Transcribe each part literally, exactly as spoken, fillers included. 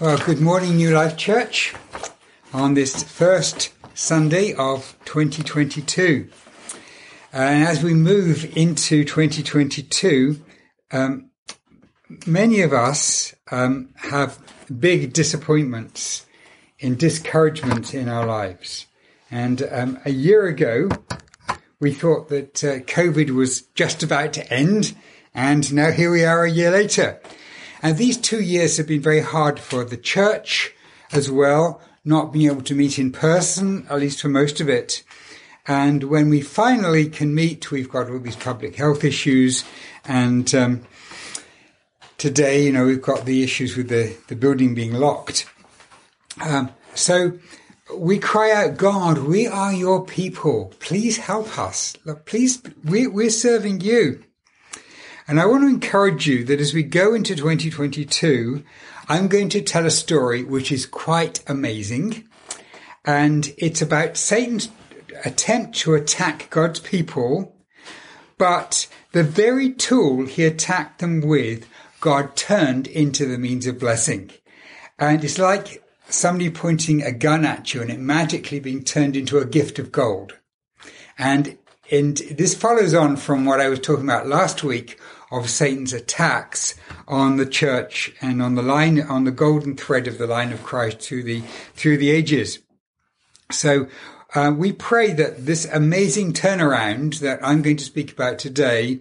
Well, good morning, New Life Church, on this first Sunday of twenty twenty-two. And as we move into twenty twenty-two, um, many of us um, have big disappointments and discouragement in our lives. And um, a year ago, we thought that uh, COVID was just about to end, and now here we are a year later. And these two years have been very hard for the church as well, not being able to meet in person, at least for most of it. And when we finally can meet, we've got all these public health issues. And um, today, you know, we've got the issues with the, the building being locked. Um, so we cry out, God, we are your people. Please help us. Look, please, we, we're serving you. And I want to encourage you that as we go into twenty twenty-two, I'm going to tell a story which is quite amazing. And it's about Satan's attempt to attack God's people. But the very tool he attacked them with, God turned into the means of blessing. And it's like somebody pointing a gun at you and it magically being turned into a gift of gold. And And this follows on from what I was talking about last week of Satan's attacks on the church and on the line, on the golden thread of the line of Christ through the, through the ages. So uh, we pray that this amazing turnaround that I'm going to speak about today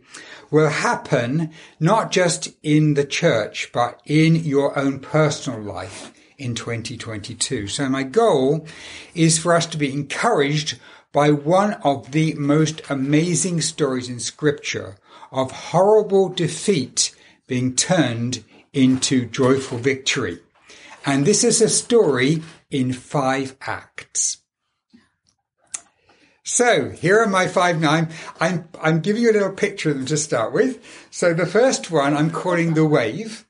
will happen not just in the church, but in your own personal life in twenty twenty-two. So my goal is for us to be encouraged by one of the most amazing stories in Scripture of horrible defeat being turned into joyful victory. And this is a story in five acts. So here are my five nine. I'm, I'm giving you a little picture of them to start with. So the first one I'm calling the wave.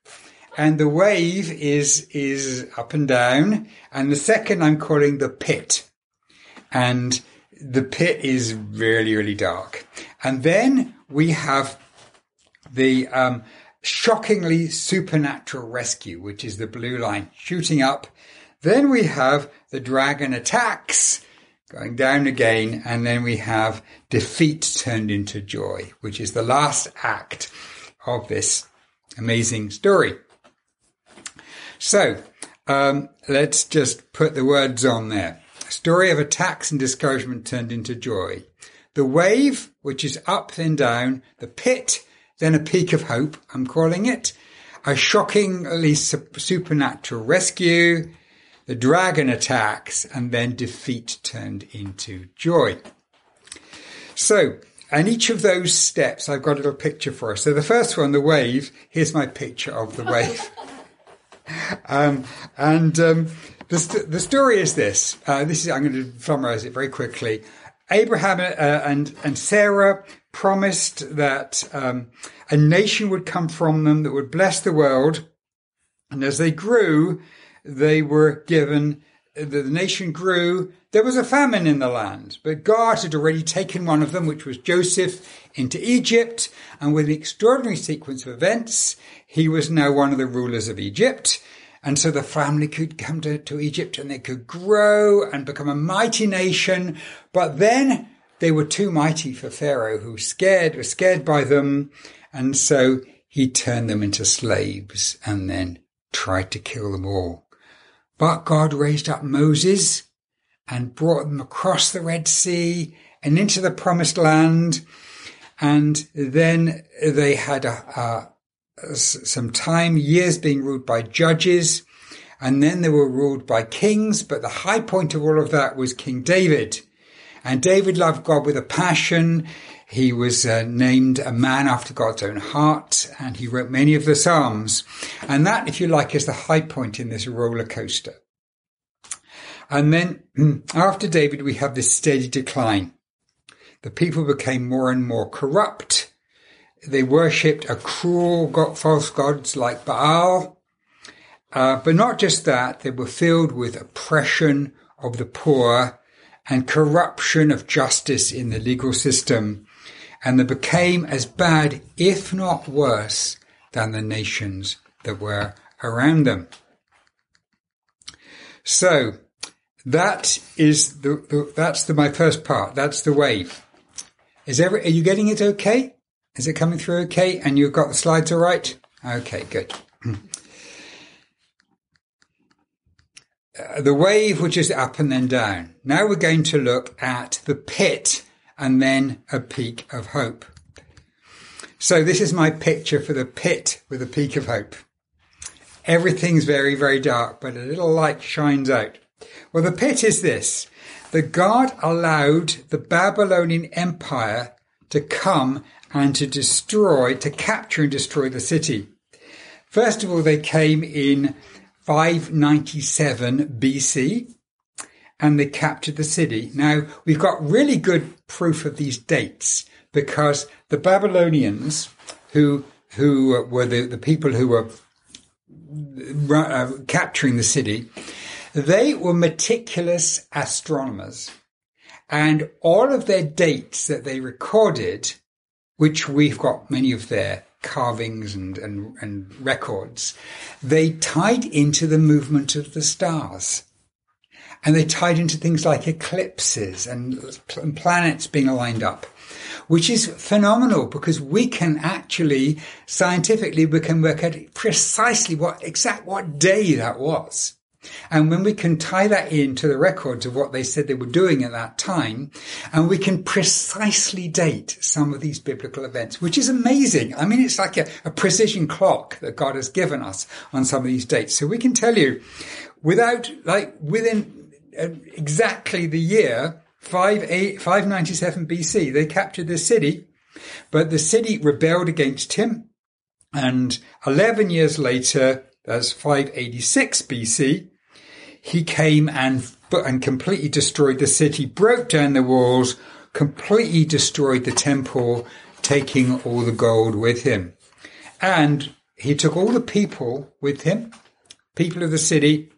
And the wave is, is up and down. And the second I'm calling the pit. And the pit is really, really dark. And then we have the um, shockingly supernatural rescue, which is the blue line shooting up. Then we have the dragon attacks going down again. And then we have defeat turned into joy, which is the last act of this amazing story. So um, let's just put the words on there. Story of attacks and discouragement turned into joy. The wave, which is up and down, the pit, then a peak of hope, I'm calling it, a shockingly supernatural rescue, the dragon attacks, and then defeat turned into joy. So, and each of those steps, I've got a little picture for us. So the first one, the wave, here's my picture of the wave. um, and... Um, The, st- the story is this. Uh, this is I'm going to summarize it very quickly. Abraham uh, and, and Sarah promised that um, a nation would come from them that would bless the world. And as they grew, they were given, the, the nation grew. There was a famine in the land, but God had already taken one of them, which was Joseph, into Egypt. And with an extraordinary sequence of events, he was now one of the rulers of Egypt. And so the family could come to, to Egypt and they could grow and become a mighty nation. But then they were too mighty for Pharaoh, who scared, was scared by them. And so he turned them into slaves and then tried to kill them all. But God raised up Moses and brought them across the Red Sea and into the Promised Land. And then they had a... a some time, years being ruled by judges, and then they were ruled by kings. But the high point of all of that was King David. And David loved God with a passion. He was uh, named a man after God's own heart, and he wrote many of the Psalms. And that, if you like, is the high point in this roller coaster. And then after David, we have this steady decline. The people became more and more corrupt. They worshipped a cruel god, false gods like Baal. Uh, but not just that, they were filled with oppression of the poor and corruption of justice in the legal system. And they became as bad, if not worse, than the nations that were around them. So that is the, the that's the my first part. That's the wave. Is every, are you getting it okay? Is it coming through okay? And you've got the slides all right? Okay, good. Uh, the wave, which is up and then down. Now we're going to look at the pit and then a peak of hope. So this is my picture for the pit with a peak of hope. Everything's very, very dark, but a little light shines out. Well, the pit is this. The God allowed the Babylonian Empire to come and to destroy, to capture and destroy the city. First of all, they came in five ninety-seven B C and they captured the city. Now, we've got really good proof of these dates because the Babylonians, who who were the, the people who were uh, capturing the city, they were meticulous astronomers. And all of their dates that they recorded, which we've got many of their carvings and, and, and records, they tied into the movement of the stars. And they tied into things like eclipses and, and planets being aligned up, which is phenomenal because we can actually, scientifically, we can work out precisely what, exact what day that was. And when we can tie that into the records of what they said they were doing at that time, and we can precisely date some of these biblical events, which is amazing. I mean, it's like a, a precision clock that God has given us on some of these dates. So we can tell you without, like, within uh, exactly the year five ninety-seven B C, they captured the city, but the city rebelled against him. And eleven years later, that's five eighty-six B C, he came and and completely destroyed the city, broke down the walls, completely destroyed the temple, taking all the gold with him. And he took all the people with him, people of the city,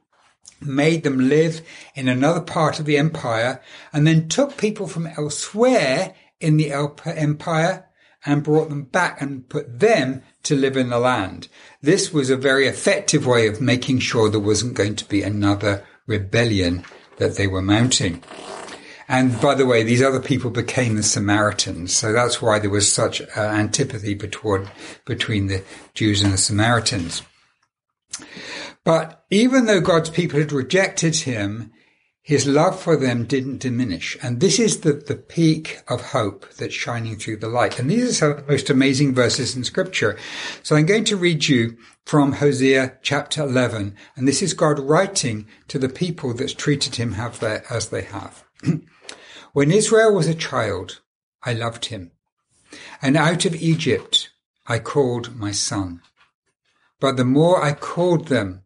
made them live in another part of the empire, and then took people from elsewhere in the empire and brought them back and put them to live in the land. This was a very effective way of making sure there wasn't going to be another rebellion that they were mounting. And by the way, these other people became the Samaritans. So that's why there was such uh, antipathy between, between the Jews and the Samaritans. But even though God's people had rejected him, his love for them didn't diminish. And this is the, the peak of hope that's shining through the light. And these are some of the most amazing verses in Scripture. So I'm going to read you from Hosea chapter eleven. And this is God writing to the people that's treated him have their, as they have. When Israel was a child, I loved him. And out of Egypt, I called my son. But the more I called them,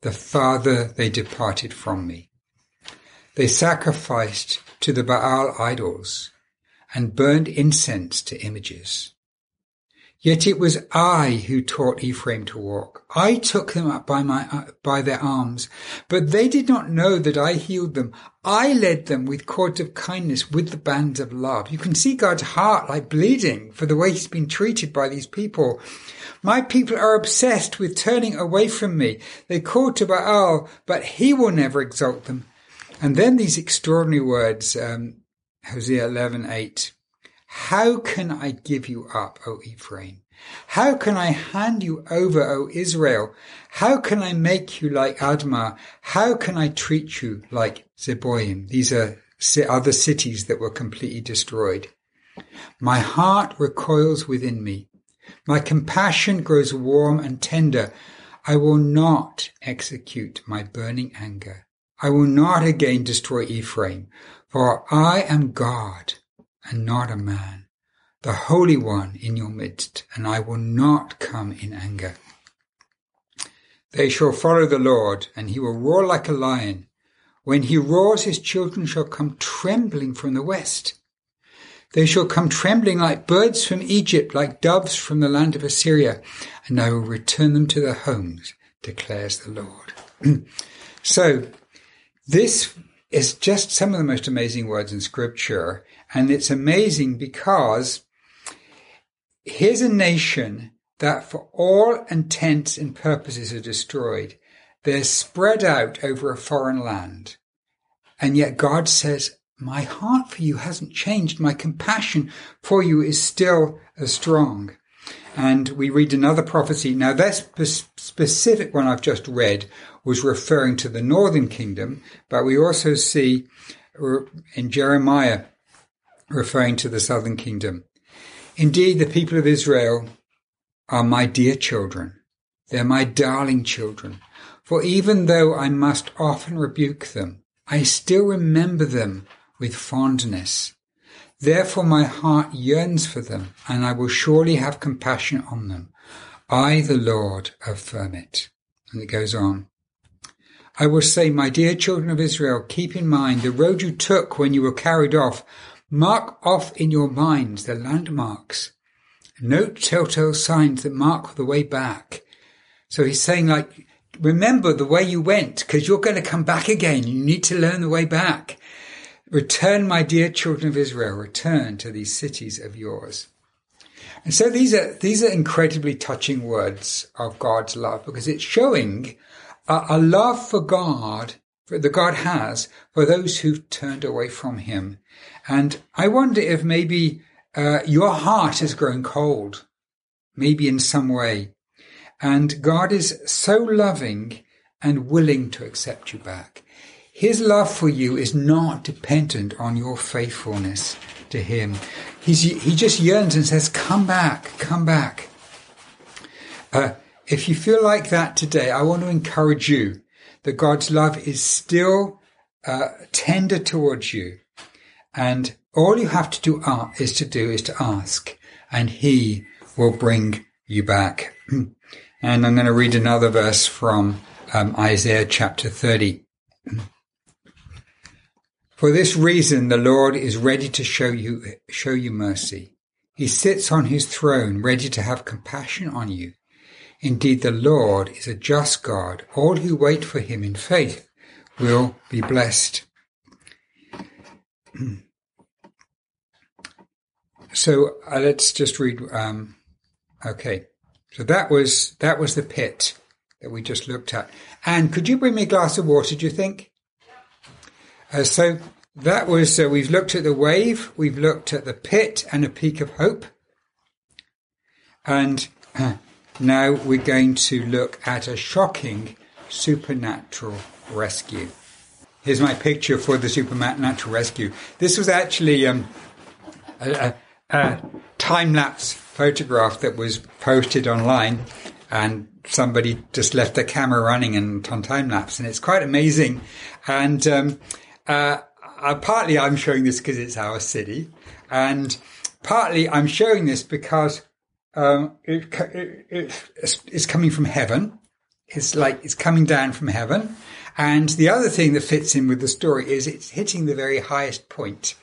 the farther they departed from me. They sacrificed to the Baal idols and burned incense to images. Yet it was I who taught Ephraim to walk. I took them up by my, by their arms, but they did not know that I healed them. I led them with cords of kindness, with the bands of love. You can see God's heart like bleeding for the way he's been treated by these people. My people are obsessed with turning away from me. They call to Baal, but he will never exalt them. And then these extraordinary words, um, Hosea eleven eight. How can I give you up, O Ephraim? How can I hand you over, O Israel? How can I make you like Admah? How can I treat you like Zeboim? These are other cities that were completely destroyed. My heart recoils within me. My compassion grows warm and tender. I will not execute my burning anger. I will not again destroy Ephraim, for I am God and not a man, the Holy One in your midst, and I will not come in anger. They shall follow the Lord, and he will roar like a lion. When he roars, his children shall come trembling from the west. They shall come trembling like birds from Egypt, like doves from the land of Assyria, and I will return them to their homes, declares the Lord. So, this is just some of the most amazing words in Scripture. And it's amazing because here's a nation that for all intents and purposes are destroyed. They're spread out over a foreign land. And yet God says, my heart for you hasn't changed. My compassion for you is still as strong. And we read another prophecy. Now, this specific one I've just read was referring to the northern kingdom, but we also see in Jeremiah referring to the southern kingdom. Indeed, the people of Israel are my dear children. They're my darling children. For even though I must often rebuke them, I still remember them with fondness. Therefore my heart yearns for them, and I will surely have compassion on them. I, the Lord, affirm it. And it goes on. I will say, my dear children of Israel, keep in mind the road you took when you were carried off. Mark off in your minds the landmarks. Note telltale signs that mark the way back. So he's saying, like, remember the way you went, because you're going to come back again. You need to learn the way back. Return, my dear children of Israel, return to these cities of yours. And so these are these are incredibly touching words of God's love, because it's showing a, a love for God that God has for those who've turned away from him. And I wonder if maybe uh, your heart has grown cold, maybe in some way. And God is so loving and willing to accept you back. His love for you is not dependent on your faithfulness to him. He's, he just yearns and says, come back, come back. Uh, if you feel like that today, I want to encourage you that God's love is still uh, tender towards you. And all you have to do uh, is to do is to ask, and he will bring you back. And I'm going to read another verse from um, Isaiah chapter thirty. For this reason, the Lord is ready to show you, show you mercy. He sits on his throne, ready to have compassion on you. Indeed, the Lord is a just God. All who wait for him in faith will be blessed. So uh, let's just read. Um, okay, so that was that was the pit that we just looked at. Anne, could you bring me a glass of water, do you think? Uh, so that was, uh, we've looked at the wave, we've looked at the pit and a peak of hope. And uh, now we're going to look at a shocking supernatural rescue. Here's my picture for the supernatural rescue. This was actually um, a, a, a time-lapse photograph that was posted online, and somebody just left their camera running and on time-lapse, and it's quite amazing. And um Uh, uh, partly I'm showing this because it's our city, and partly I'm showing this because um, it, it, it, it's, it's coming from heaven. It's like it's coming down from heaven. And the other thing that fits in with the story is it's hitting the very highest point.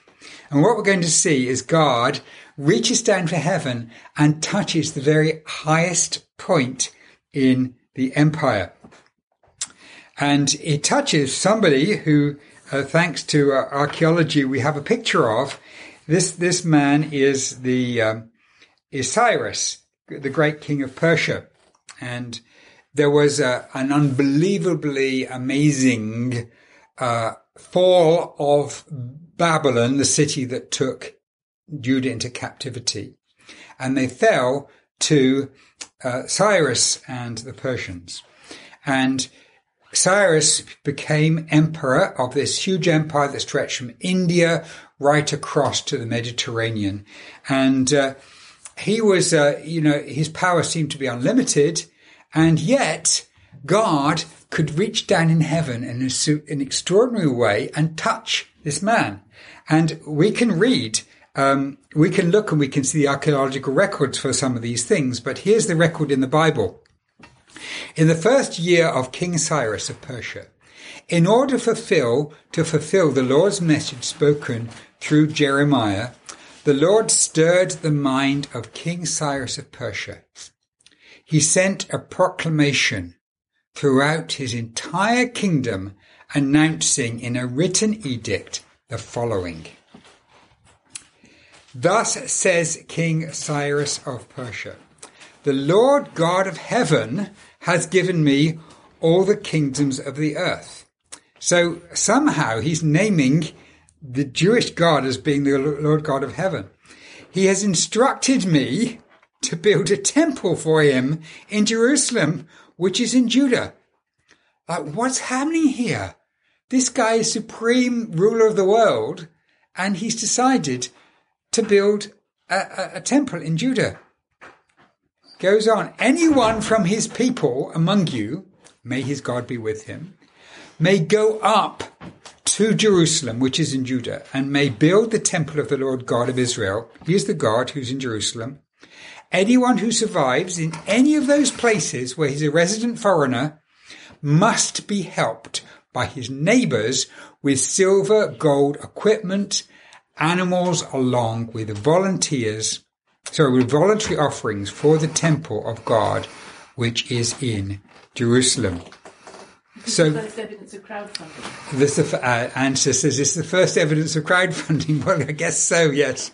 And what we're going to see is God reaches down from heaven and touches the very highest point in the empire. And he touches somebody who... Uh, thanks to uh, archaeology, we have a picture of this. This man is the um, is Cyrus, the great king of Persia, and there was a, an unbelievably amazing uh, fall of Babylon, the city that took Judah into captivity, and they fell to uh, Cyrus and the Persians, and Cyrus became emperor of this huge empire that stretched from India right across to the Mediterranean. And uh, he was, uh, you know, his power seemed to be unlimited. And yet God could reach down in heaven in an extraordinary way and touch this man. And we can read, um, we can look and we can see the archaeological records for some of these things. But here's the record in the Bible. In the first year of King Cyrus of Persia, in order to fulfill, to fulfill the Lord's message spoken through Jeremiah, the Lord stirred the mind of King Cyrus of Persia. He sent a proclamation throughout his entire kingdom announcing in a written edict the following. Thus says King Cyrus of Persia, the Lord God of heaven has given me all the kingdoms of the earth. So somehow he's naming the Jewish God as being the Lord God of heaven. He has instructed me to build a temple for him in Jerusalem, which is in Judah. Like, what's happening here? This guy is supreme ruler of the world, and he's decided to build a, a, a temple in Judah. Goes on, anyone from his people among you, may his God be with him, may go up to Jerusalem, which is in Judah, and may build the temple of the Lord God of Israel. He is the God who's in Jerusalem. Anyone who survives in any of those places where he's a resident foreigner must be helped by his neighbors with silver, gold, equipment, animals, along with volunteers, sorry, with voluntary offerings for the temple of God, which is in Jerusalem. So, the first evidence of crowdfunding. This, uh, ancestors, this is the first evidence of crowdfunding. Well, I guess so. Yes.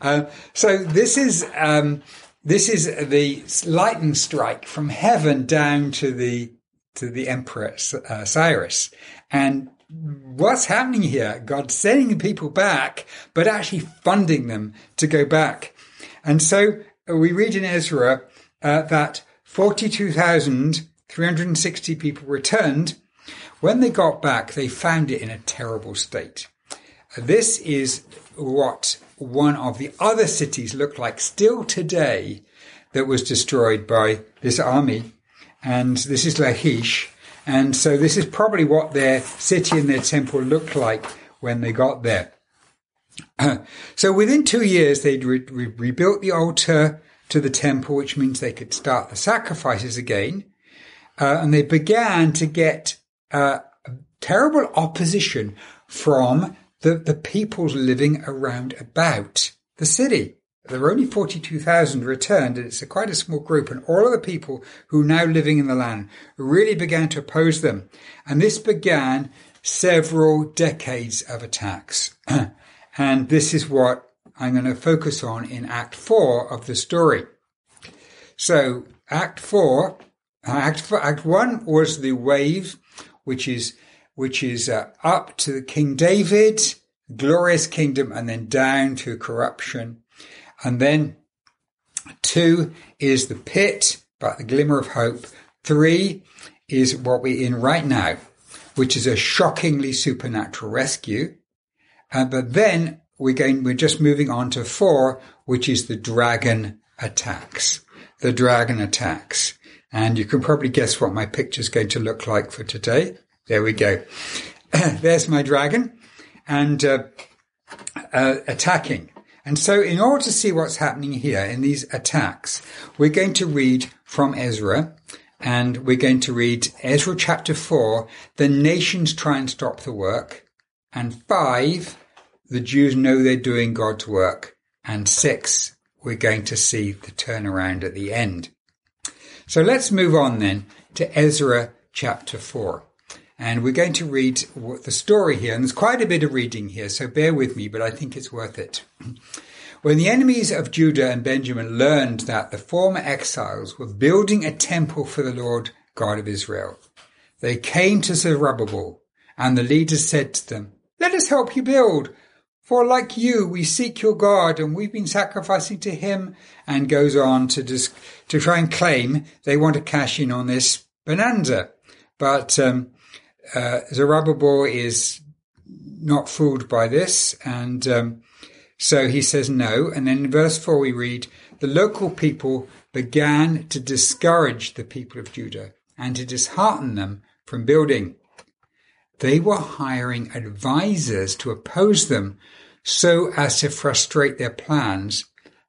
Uh, so this is um, this is the lightning strike from heaven down to the to the emperor uh, Cyrus. And what's happening here? God's sending the people back, but actually funding them to go back. And so we read in Ezra uh, that forty-two thousand. three hundred sixty people returned. When they got back, they found it in a terrible state. This is what one of the other cities looked like still today that was destroyed by this army. And this is Lachish. And so this is probably what their city and their temple looked like when they got there. So within two years, they'd re- re- rebuilt the altar to the temple, which means they could start the sacrifices again. Uh, and they began to get uh, terrible opposition from the, the peoples living around about the city. There were only forty-two thousand returned, and it's a, quite a small group. And all of the people who are now living in the land really began to oppose them. And this began several decades of attacks. And this is what I'm going to focus on in Act four of the story. So, Act four... Act, four, Act one was the wave, which is which is uh, up to King David, glorious kingdom, and then down to corruption. And then two is the pit, but the glimmer of hope. Three is what we're in right now, which is a shockingly supernatural rescue. Uh, but then we're going, we're just moving on to four, which is the dragon attacks. The dragon attacks. And you can probably guess what my picture's going to look like for today. There we go. There's my dragon and uh, uh, attacking. And so in order to see what's happening here in these attacks, we're going to read from Ezra, and we're going to read Ezra chapter four, the nations try and stop the work, and five, the Jews know they're doing God's work, and six, we're going to see the turnaround at the end. So let's move on then to Ezra chapter four. And we're going to read the story here. And there's quite a bit of reading here, so bear with me, but I think it's worth it. When the enemies of Judah and Benjamin learned that the former exiles were building a temple for the Lord God of Israel, they came to Zerubbabel, and the leaders said to them, "Let us help you build, for like you, we seek your God, and we've been sacrificing to him," and goes on to disc- to try and claim they want to cash in on this bonanza. But um, uh, Zerubbabel is not fooled by this, and um, so he says no. And then in verse four we read, the local people began to discourage the people of Judah and to dishearten them from building. They were hiring advisors to oppose them so as to frustrate their plans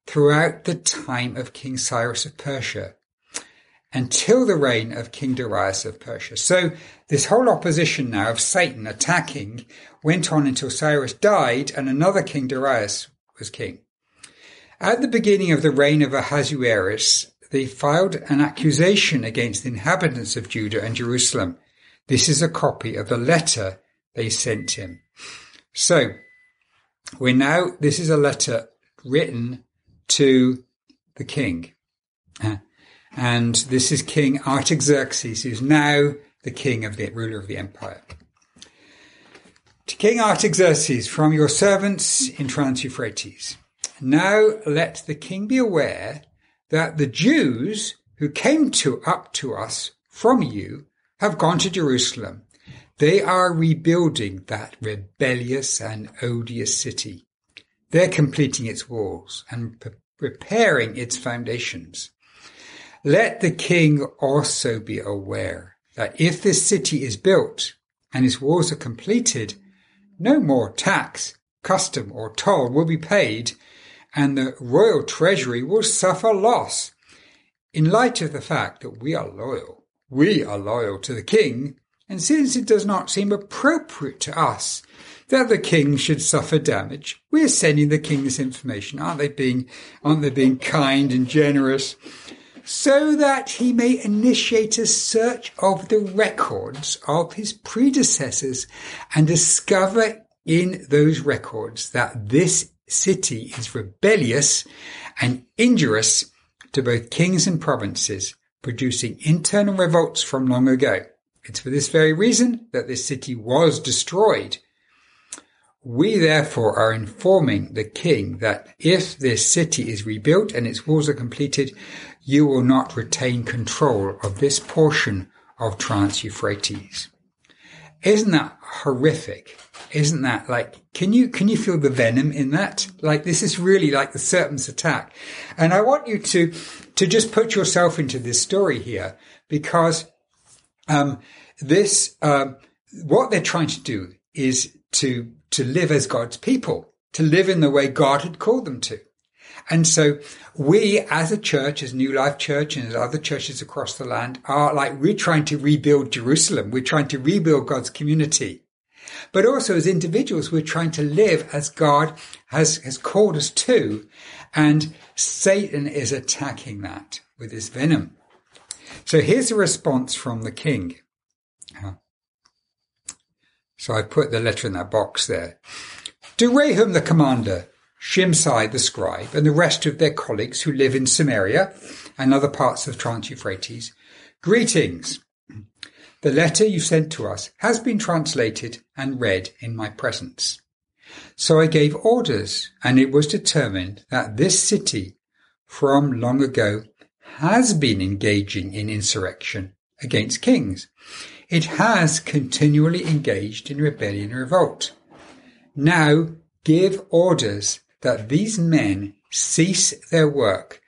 throughout the time of King Cyrus of Persia until the reign of King Darius of Persia. So this whole opposition now of Satan attacking went on until Cyrus died and another King Darius was king. At the beginning of the reign of Ahasuerus, they filed an accusation against the inhabitants of Judah and Jerusalem. This is a copy of the letter they sent him. So we're now, this is a letter written to the king. And this is King Artaxerxes, who's now the king of the ruler of the empire. To King Artaxerxes, from your servants in Trans-Euphrates. Now let the king be aware that the Jews who came to up to us from you have gone to Jerusalem. They are rebuilding that rebellious and odious city. They're completing its walls and pre- repairing its foundations. Let the king also be aware that if this city is built and its walls are completed, no more tax, custom or toll will be paid, and the royal treasury will suffer loss. In light of the fact that we are loyal, we are loyal to the king, and since it does not seem appropriate to us that the king should suffer damage, we are sending the king this information. Aren't they being, aren't they being kind and generous? So that he may initiate a search of the records of his predecessors and discover in those records that this city is rebellious and injurious to both kings and provinces, producing internal revolts from long ago. It's for this very reason that this city was destroyed. We therefore are informing the king that if this city is rebuilt and its walls are completed, you will not retain control of this portion of Trans-Euphrates. Isn't that horrific? Isn't that like, can you, can you feel the venom in that? Like, this is really like the serpent's attack. And I want you to, to just put yourself into this story here, because um, this, um, what they're trying to do is to, to live as God's people, to live in the way God had called them to. And so we as a church, as New Life Church and as other churches across the land, are like, we're trying to rebuild Jerusalem. We're trying to rebuild God's community. But also as individuals, we're trying to live as God has, has called us to. And Satan is attacking that with his venom. So here's a response from the king. So I put the letter in that box there. To Rahum the commander, Shimsai the scribe, and the rest of their colleagues who live in Samaria and other parts of Trans-Euphrates, greetings. The letter you sent to us has been translated and read in my presence. So I gave orders, and it was determined that this city from long ago has been engaging in insurrection against kings. It has continually engaged in rebellion and revolt. Now give orders that these men cease their work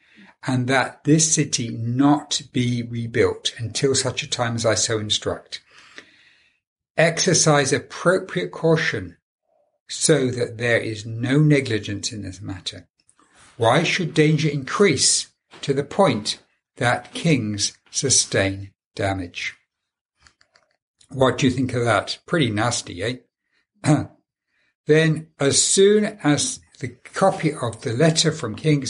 and that this city not be rebuilt until such a time as I so instruct. Exercise appropriate caution so that there is no negligence in this matter. Why should danger increase to the point that kings sustain damage? What do you think of that? Pretty nasty, eh? Then, as soon as the copy of the letter from King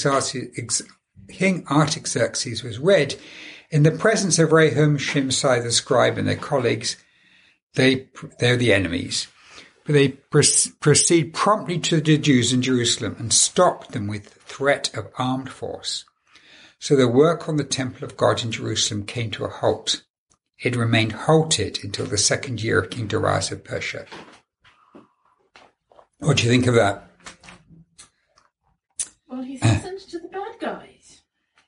Artaxerxes was read, in the presence of Rahum, Shimsai the scribe, and their colleagues, they, they're the enemies. But they proceed promptly to the Jews in Jerusalem and stop them with threat of armed force. So the work on the temple of God in Jerusalem came to a halt. It remained halted until the second year of King Darius of Persia. What do you think of that? Well, he's listened uh, to the bad guys.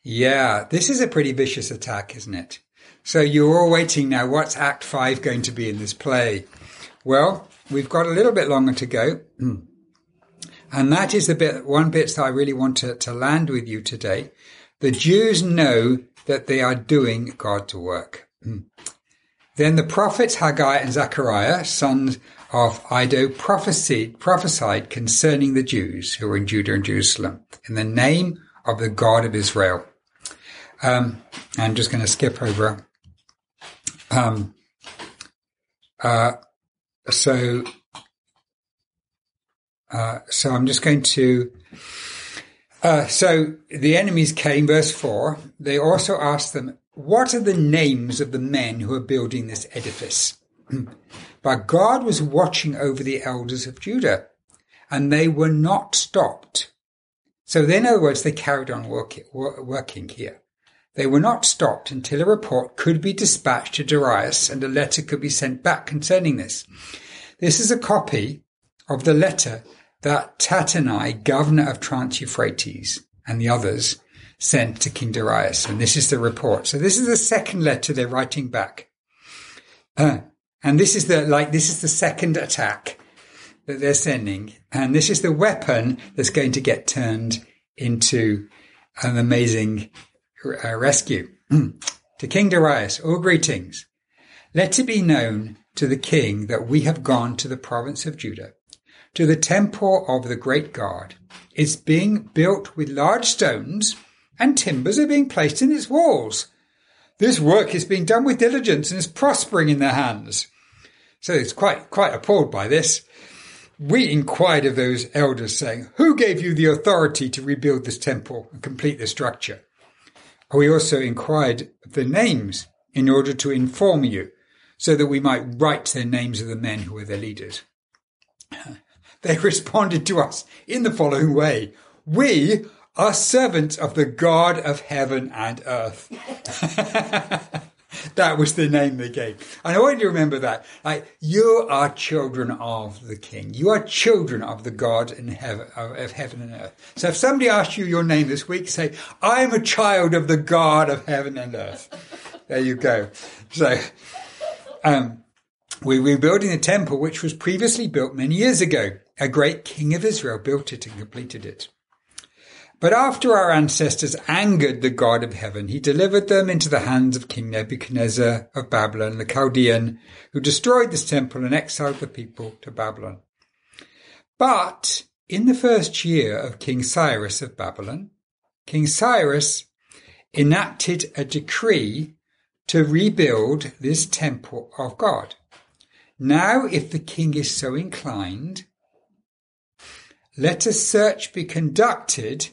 Yeah, this is a pretty vicious attack, isn't it? So you're all waiting now, what's Act five going to be in this play? Well, we've got a little bit longer to go. And that is the bit, one bit that I really want to, to land with you today. The Jews know that they are doing God's work. Then the prophets Haggai and Zechariah, sons of Ido, prophesied, prophesied concerning the Jews who were in Judah and Jerusalem in the name of the God of Israel. Um, I'm just going to skip over. Um, uh, so, uh, so I'm just going to. Uh, so the enemies came, verse four. They also asked them, what are the names of the men who are building this edifice? But God was watching over the elders of Judah, and they were not stopped. So in other words, they carried on work, working here. They were not stopped until a report could be dispatched to Darius and a letter could be sent back concerning this. This is a copy of the letter that Tatanai, governor of Trans-Euphrates, and the others sent to King Darius. And this is the report. So this is the second letter they're writing back. Uh, and this is the, like, this is the second attack that they're sending. And this is the weapon that's going to get turned into an amazing uh, rescue. To King Darius, all greetings. Let it be known to the king that we have gone to the province of Judah, to the temple of the great God. It's being built with large stones, and timbers are being placed in its walls. This work is being done with diligence and is prospering in their hands. So it's quite, quite appalled by this. We inquired of those elders, saying, who gave you the authority to rebuild this temple and complete the structure? We also inquired of the names in order to inform you, so that we might write the names of the men who were their leaders. They responded to us in the following way. We are servants of the God of heaven and earth. That was the name they gave. And I want you to remember that. Like, you are children of the King. You are children of the God in heaven, of heaven and earth. So if somebody asks you your name this week, say, I am a child of the God of heaven and earth. There you go. So um, we're rebuilding the temple, which was previously built many years ago. A great king of Israel built it and completed it. But after our ancestors angered the God of heaven, he delivered them into the hands of King Nebuchadnezzar of Babylon, the Chaldean, who destroyed this temple and exiled the people to Babylon. But in the first year of King Cyrus of Babylon, King Cyrus enacted a decree to rebuild this temple of God. Now, if the king is so inclined, let a search be conducted.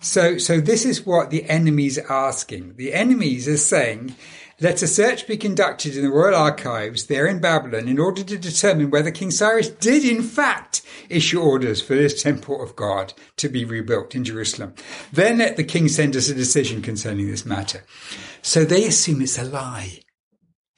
So, so this is what the enemies are asking. The enemies are saying, let a search be conducted in the royal archives there in Babylon in order to determine whether King Cyrus did in fact issue orders for this temple of God to be rebuilt in Jerusalem. Then let the king send us a decision concerning this matter. So they assume it's a lie.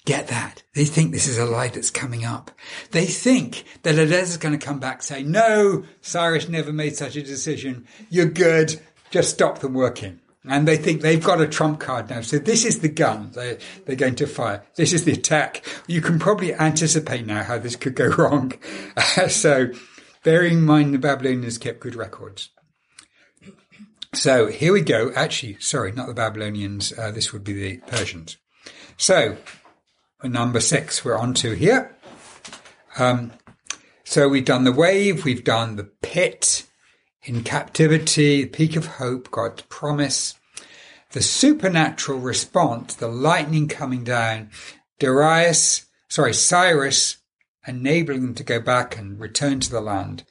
Get that. They think this is a lie that's coming up. They think that a letter's going to come back and say, no, Cyrus never made such a decision. You're good. Just stop them working. And they think they've got a trump card now. So this is the gun they, they're going to fire. This is the attack. You can probably anticipate now how this could go wrong. So bearing in mind the Babylonians kept good records. So here we go. Actually, sorry, not the Babylonians. Uh, this would be the Persians. So number six we're on to here. Um, so we've done the wave, we've done the pit in captivity, the peak of hope, God's promise, the supernatural response, the lightning coming down, Darius, sorry, Cyrus enabling them to go back and return to the land.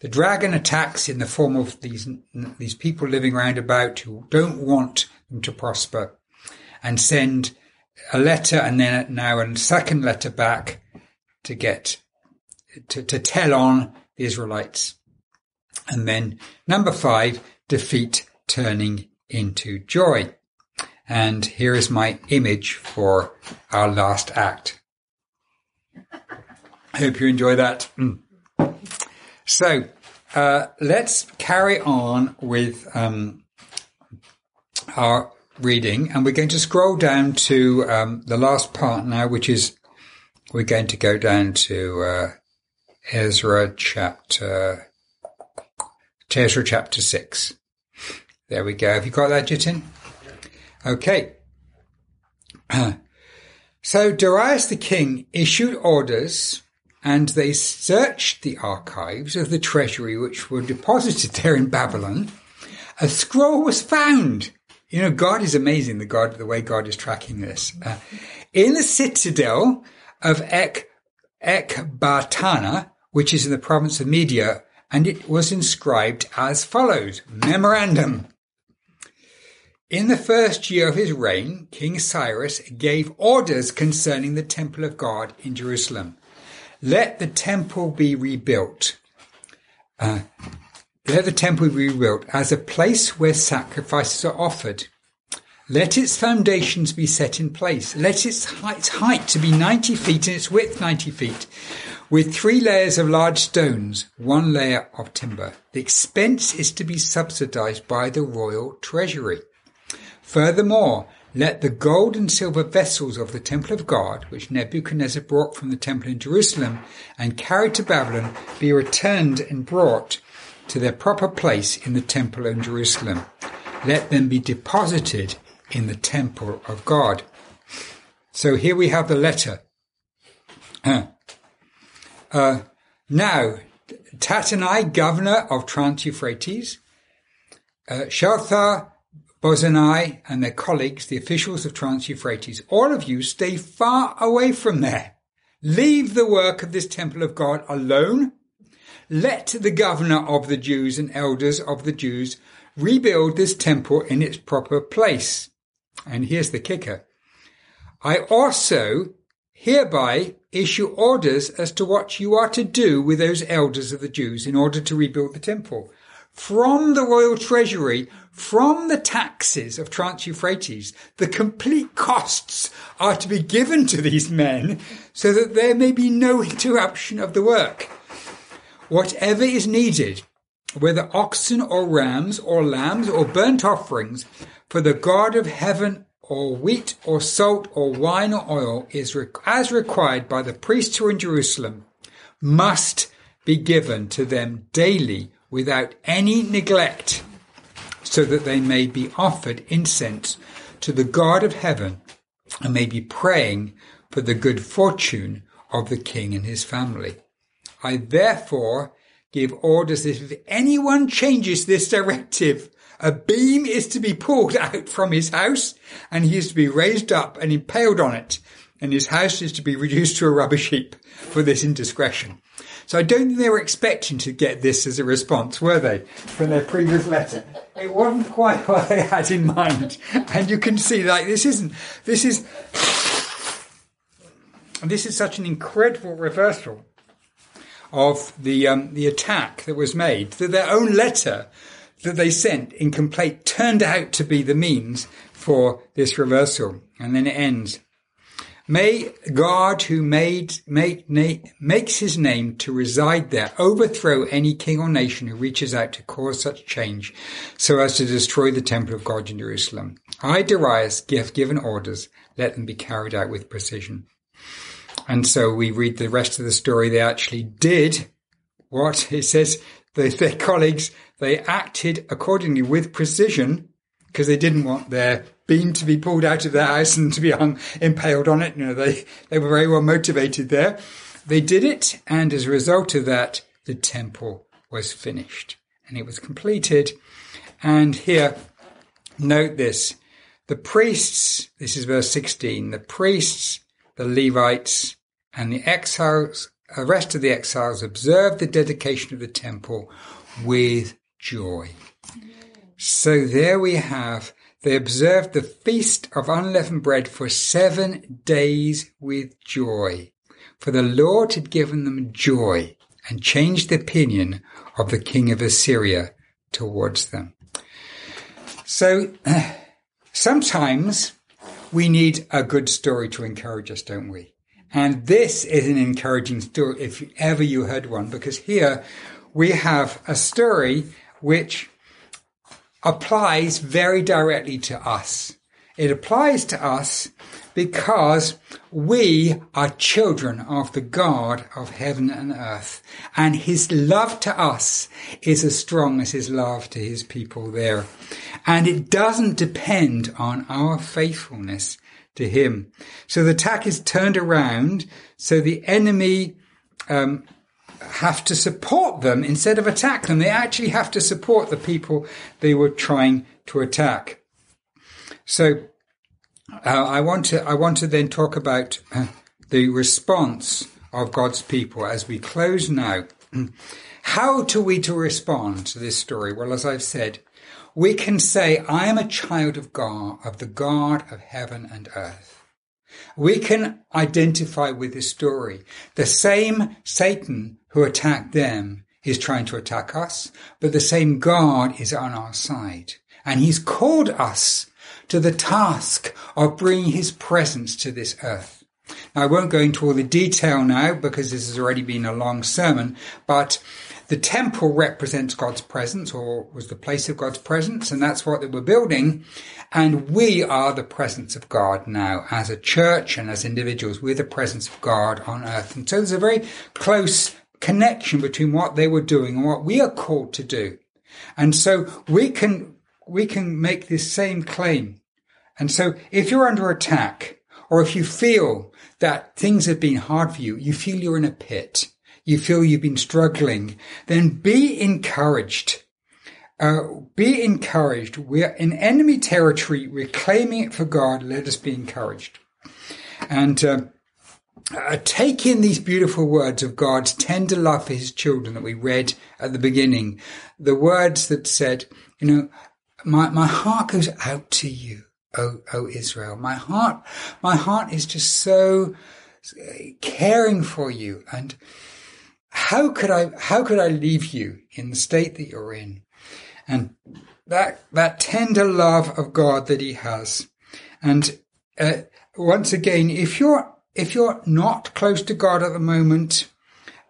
The dragon attacks in the form of these, these people living round about who don't want them to prosper, and send a letter and then now a second letter back to get, to, to tell on the Israelites. And then number five, defeat turning into joy. And here is my image for our last act. I hope you enjoy that. Mm. So uh, let's carry on with um, our reading, and we're going to scroll down to um, the last part now, which is we're going to go down to uh, Ezra chapter Ezra chapter six. There we go. Have you got that, Jitin? Okay. So Darius the king issued orders, and they searched the archives of the treasury which were deposited there in Babylon. A scroll was found. You know, God is amazing, the God, the way God is tracking this. Uh, in the citadel of Ek, Ekbatana, which is in the province of Media, and it was inscribed as follows. Memorandum. In the first year of his reign, King Cyrus gave orders concerning the temple of God in Jerusalem. Let the temple be rebuilt. Uh, Let the temple be rebuilt as a place where sacrifices are offered, Let its foundations be set in place. Let its height to be ninety feet and its width ninety feet, with three layers of large stones, one layer of timber. The expense is to be subsidized by the royal treasury. Furthermore, let the gold and silver vessels of the temple of God, which Nebuchadnezzar brought from the temple in Jerusalem and carried to Babylon, be returned and brought to their proper place in the temple in Jerusalem. Let them be deposited in the temple of God. So here we have the letter. Uh, now, Tatanai, governor of Trans-Euphrates, uh, Shalthar, Bozenai, and their colleagues, the officials of Trans-Euphrates, all of you stay far away from there. Leave the work of this temple of God alone. Let the governor of the Jews and elders of the Jews rebuild this temple in its proper place. And here's the kicker. I also hereby issue orders as to what you are to do with those elders of the Jews in order to rebuild the temple. From the royal treasury, from the taxes of Trans-Euphrates, the complete costs are to be given to these men so that there may be no interruption of the work. Whatever is needed, whether oxen or rams or lambs or burnt offerings, for the God of heaven or wheat or salt or wine or oil, is re- as required by the priests who are in Jerusalem, must be given to them daily without any neglect, so that they may be offered incense to the God of heaven and may be praying for the good fortune of the king and his family. I therefore give orders that if anyone changes this directive, a beam is to be pulled out from his house, and he is to be raised up and impaled on it, and his house is to be reduced to a rubbish heap for this indiscretion. So I don't think they were expecting to get this as a response, were they, from their previous letter? It wasn't quite what they had in mind. And you can see, like, this isn't, this is, this is such an incredible reversal of the um, the attack that was made, that their own letter that they sent in complaint turned out to be the means for this reversal. And then it ends. May God, who made make, na- makes his name to reside there, overthrow any king or nation who reaches out to cause such change so as to destroy the temple of God in Jerusalem. I, Darius, give given orders. Let them be carried out with precision. And so we read the rest of the story. They actually did what it says. They, their colleagues, they acted accordingly with precision, because they didn't want their beam to be pulled out of their house and to be hung, impaled on it. You know, they, they were very well motivated there. They did it, and as a result of that, the temple was finished and it was completed. And here, note this. The priests, this is verse sixteen, the priests, the Levites, and the exiles, the rest of the exiles observed the dedication of the temple with joy. So there we have, they observed the feast of unleavened bread for seven days with joy. For the Lord had given them joy and changed the opinion of the king of Assyria towards them. So uh, sometimes we need a good story to encourage us, don't we? And this is an encouraging story, if ever you heard one, because here we have a story which applies very directly to us. It applies to us because we are children of the God of heaven and earth, and his love to us is as strong as his love to his people there. And it doesn't depend on our faithfulness to him. So the attack is turned around, so the enemy um have to support them instead of attack them. They actually have to support the people they were trying to attack. So uh, I want to I want to then talk about uh, the response of God's people as we close now. How do we to respond to this story? Well, as I've said, we can say, I am a child of God, of the God of heaven and earth. We can identify with this story. The same Satan who attacked them is trying to attack us, but the same God is on our side. And he's called us to the task of bringing his presence to this earth. Now, I won't go into all the detail now because this has already been a long sermon, but the temple represents God's presence, or was the place of God's presence, and that's what they were building. And we are the presence of God now as a church and as individuals. We're the presence of God on earth. And so there's a very close connection between what they were doing and what we are called to do. And so we can, we can make this same claim. And so if you're under attack, or if you feel that things have been hard for you, you feel you're in a pit, you feel you've been struggling, then be encouraged. Uh, be encouraged. We're in enemy territory. We're claiming it for God. Let us be encouraged. And uh, uh, take in these beautiful words of God's tender love for his children that we read at the beginning. The words that said, you know, my, my heart goes out to you, O, O Israel. My heart, my heart is just so caring for you. And how could I, how could I leave you in the state that you're in? And that, that tender love of God that he has. And, uh, once again, if you're, if you're not close to God at the moment,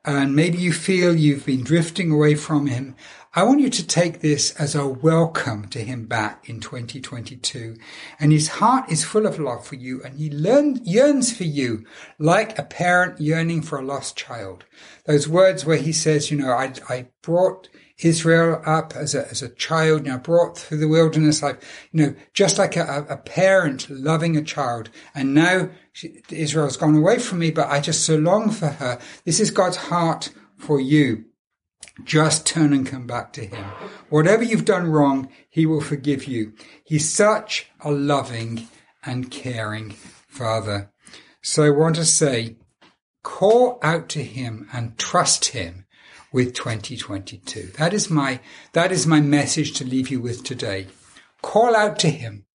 and maybe you feel you've been drifting away from him, I want you to take this as a welcome to him back in twenty twenty-two. And his heart is full of love for you, and he learn, yearns for you like a parent yearning for a lost child. Those words where he says, you know, I, I brought Israel up as a, as a child, and I brought through the wilderness, like, you know, just like a, a parent loving a child. And now she, Israel's gone away from me, but I just so long for her. This is God's heart for you. Just turn and come back to him. Whatever you've done wrong, he will forgive you. He's such a loving and caring Father. So I want to say, call out to him and trust him with twenty twenty-two. That is my, that is my message to leave you with today. Call out to him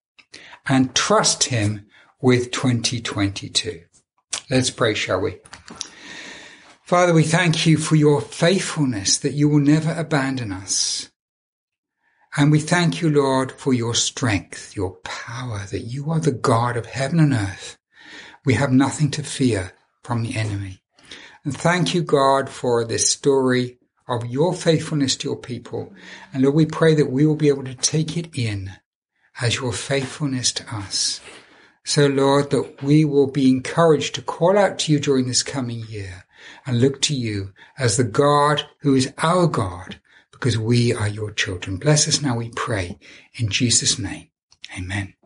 and trust him with twenty twenty-two. Let's pray, shall we? Father, we thank you for your faithfulness, that you will never abandon us. And we thank you, Lord, for your strength, your power, that you are the God of heaven and earth. We have nothing to fear from the enemy. And thank you, God, for this story of your faithfulness to your people. And Lord, we pray that we will be able to take it in as your faithfulness to us. So, Lord, that we will be encouraged to call out to you during this coming year, and look to you as the God who is our God, because we are your children. Bless us now, we pray, in Jesus' name. Amen.